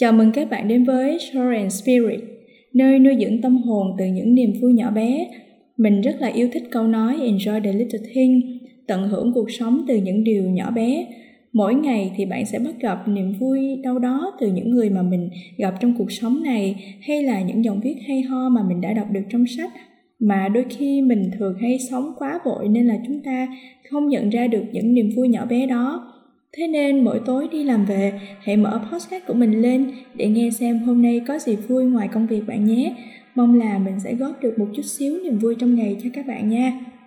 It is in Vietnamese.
Chào mừng các bạn đến với Sorrent Spirit, nơi nuôi dưỡng tâm hồn từ những niềm vui nhỏ bé. Mình rất là yêu thích câu nói Enjoy the little things, tận hưởng cuộc sống từ những điều nhỏ bé. Mỗi ngày thì bạn sẽ bắt gặp niềm vui đâu đó từ những người mà mình gặp trong cuộc sống này, hay là những dòng viết hay ho mà mình đã đọc được trong sách. Mà đôi khi mình thường hay sống quá vội nên là chúng ta không nhận ra được những niềm vui nhỏ bé đó. Thế nên mỗi tối đi làm về, hãy mở podcast của mình lên để nghe xem hôm nay có gì vui ngoài công việc bạn nhé. Mong là mình sẽ góp được một chút xíu niềm vui trong ngày cho các bạn nha.